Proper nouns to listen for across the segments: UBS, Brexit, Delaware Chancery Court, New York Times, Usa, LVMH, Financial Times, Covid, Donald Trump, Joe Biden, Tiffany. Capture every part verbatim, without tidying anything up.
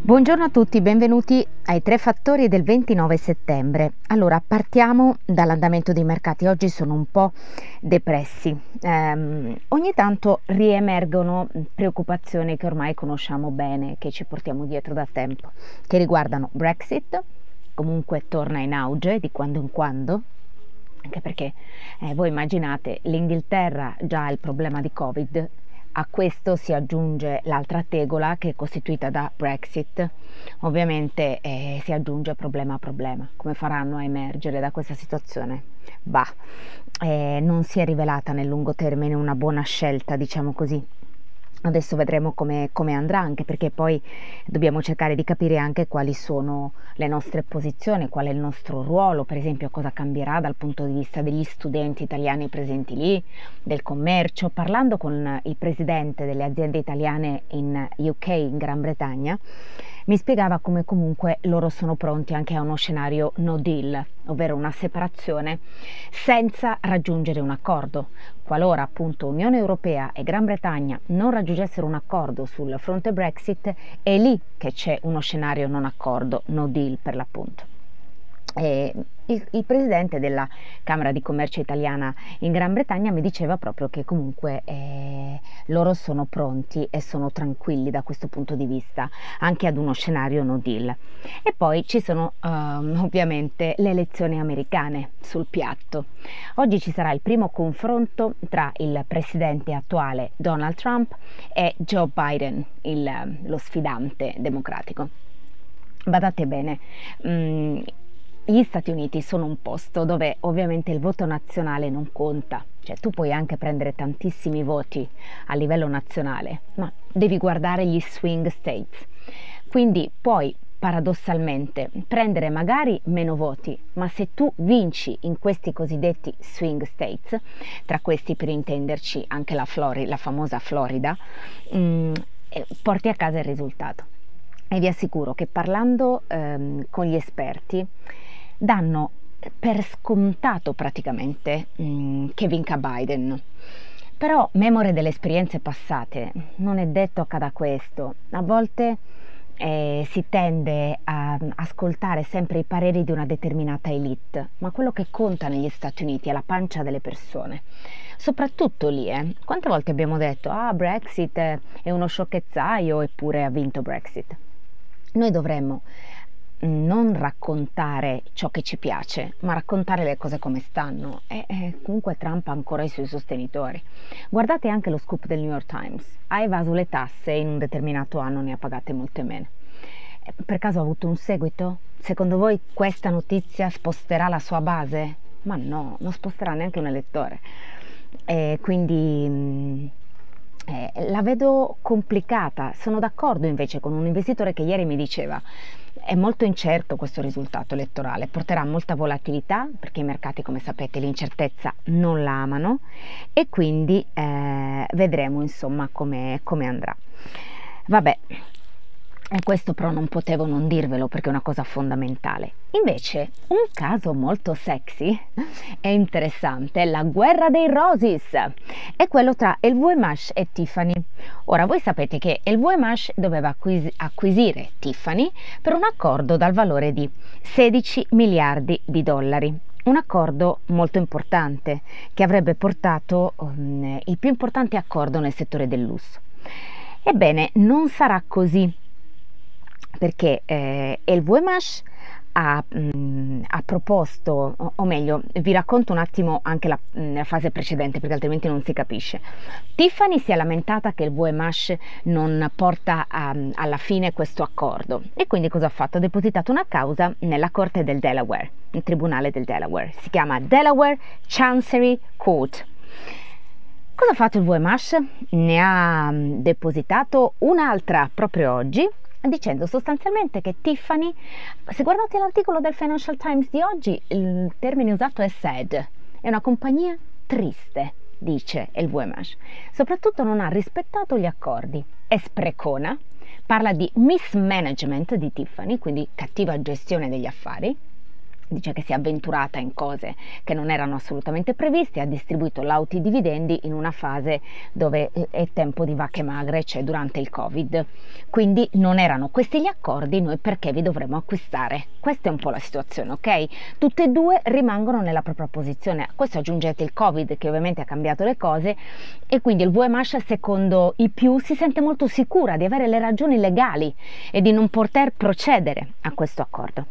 Buongiorno a tutti, benvenuti ai Tre Fattori del ventinove settembre. Allora, partiamo dall'andamento dei mercati. Oggi sono un po' depressi. Ehm, ogni tanto riemergono preoccupazioni che ormai conosciamo bene, che ci portiamo dietro da tempo, che riguardano Brexit. Comunque torna in auge di quando in quando, anche perché eh, voi immaginate, l'Inghilterra già ha il problema di Covid, a questo si aggiunge l'altra tegola che è costituita da Brexit. Ovviamente eh, si aggiunge problema a problema. Come faranno a emergere da questa situazione? Bah, eh, non si è rivelata nel lungo termine una buona scelta, diciamo così. Adesso vedremo come, come andrà, anche perché poi dobbiamo cercare di capire anche quali sono le nostre posizioni, qual è il nostro ruolo, per esempio cosa cambierà dal punto di vista degli studenti italiani presenti lì, del commercio. Parlando con il presidente delle aziende italiane in U K, in Gran Bretagna, mi spiegava come comunque loro sono pronti anche a uno scenario no deal, ovvero una separazione senza raggiungere un accordo. Qualora appunto Unione Europea e Gran Bretagna non raggiungessero un accordo sul fronte Brexit, è lì che c'è uno scenario non accordo, no deal per l'appunto. E il, il presidente della Camera di Commercio italiana in Gran Bretagna mi diceva proprio che comunque eh, loro sono pronti e sono tranquilli da questo punto di vista anche ad uno scenario no deal. E poi ci sono um, ovviamente le elezioni americane sul piatto. Oggi ci sarà il primo confronto tra il presidente attuale Donald Trump e Joe Biden, il, lo sfidante democratico. Badate bene, mm, gli Stati Uniti sono un posto dove ovviamente il voto nazionale non conta, cioè tu puoi anche prendere tantissimi voti a livello nazionale, ma devi guardare gli swing states, quindi puoi paradossalmente prendere magari meno voti, ma se tu vinci in questi cosiddetti swing states, tra questi per intenderci anche la, Flor- la famosa Florida, mh, porti a casa il risultato. E vi assicuro che parlando ehm, con gli esperti, danno per scontato praticamente mh, che vinca Biden. Però, memore delle esperienze passate, non è detto accada questo. A volte eh, si tende a ascoltare sempre i pareri di una determinata elite, ma quello che conta negli Stati Uniti è la pancia delle persone. Soprattutto lì, eh. Quante volte abbiamo detto ah, Brexit è uno sciocchezzaio, eppure ha vinto Brexit. Noi dovremmo non raccontare ciò che ci piace, ma raccontare le cose come stanno. E eh, comunque Trump ha ancora i suoi sostenitori. Guardate anche lo scoop del New York Times: ha evaso le tasse, in un determinato anno ne ha pagate molte meno. Per caso ha avuto un seguito? Secondo voi questa notizia sposterà la sua base? Ma no, non sposterà neanche un elettore. Eh, quindi mh, eh, la vedo complicata. Sono d'accordo invece con un investitore che ieri mi diceva: è molto incerto questo risultato elettorale, porterà molta volatilità, perché i mercati, come sapete, l'incertezza non la amano, e quindi eh, vedremo insomma come andrà. Vabbè, e questo però non potevo non dirvelo, perché è una cosa fondamentale. Invece un caso molto sexy e interessante è la guerra dei roses, è quello tra L V M H e Tiffany. Ora, voi sapete che L V M H doveva acquis- acquisire Tiffany per un accordo dal valore di sedici miliardi di dollari, un accordo molto importante che avrebbe portato um, il più importante accordo nel settore del lusso. Ebbene, non sarà così, perché eh, L V M H ha, mh, ha proposto, o, o meglio, vi racconto un attimo anche la, la fase precedente, perché altrimenti non si capisce. Tiffany si è lamentata che L V M H non porta a, alla fine questo accordo, e quindi cosa ha fatto? Ha depositato una causa nella corte del Delaware, il tribunale del Delaware, si chiama Delaware Chancery Court. Cosa ha fatto L V M H? Ne ha depositato un'altra proprio oggi, dicendo sostanzialmente che Tiffany, se guardate l'articolo del Financial Times di oggi, il termine usato è sad, è una compagnia triste, dice L V M H, soprattutto non ha rispettato gli accordi, è sprecona, parla di mismanagement di Tiffany, quindi cattiva gestione degli affari. Dice che si è avventurata in cose che non erano assolutamente previste, ha distribuito lauti dividendi in una fase dove è tempo di vacche magre, cioè durante il Covid. Quindi non erano questi gli accordi, noi perché vi dovremmo acquistare? Questa è un po' la situazione, ok? Tutte e due rimangono nella propria posizione. A questo aggiungete il Covid, che ovviamente ha cambiato le cose, e quindi il vu emme acca, secondo i più, si sente molto sicura di avere le ragioni legali e di non poter procedere a questo accordo.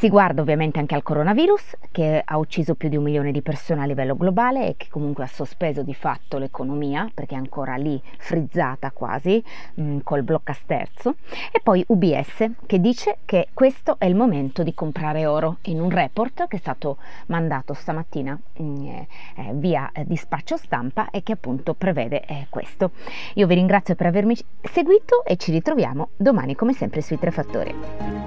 Si guarda ovviamente anche al coronavirus, che ha ucciso più di un milione di persone a livello globale e che comunque ha sospeso di fatto l'economia, perché è ancora lì frizzata quasi mh, col blocca sterzo. E poi U B S, che dice che questo è il momento di comprare oro, in un report che è stato mandato stamattina mh, eh, via eh, dispaccio stampa, e che appunto prevede eh, questo. Io vi ringrazio per avermi seguito e ci ritroviamo domani come sempre sui Tre Fattori.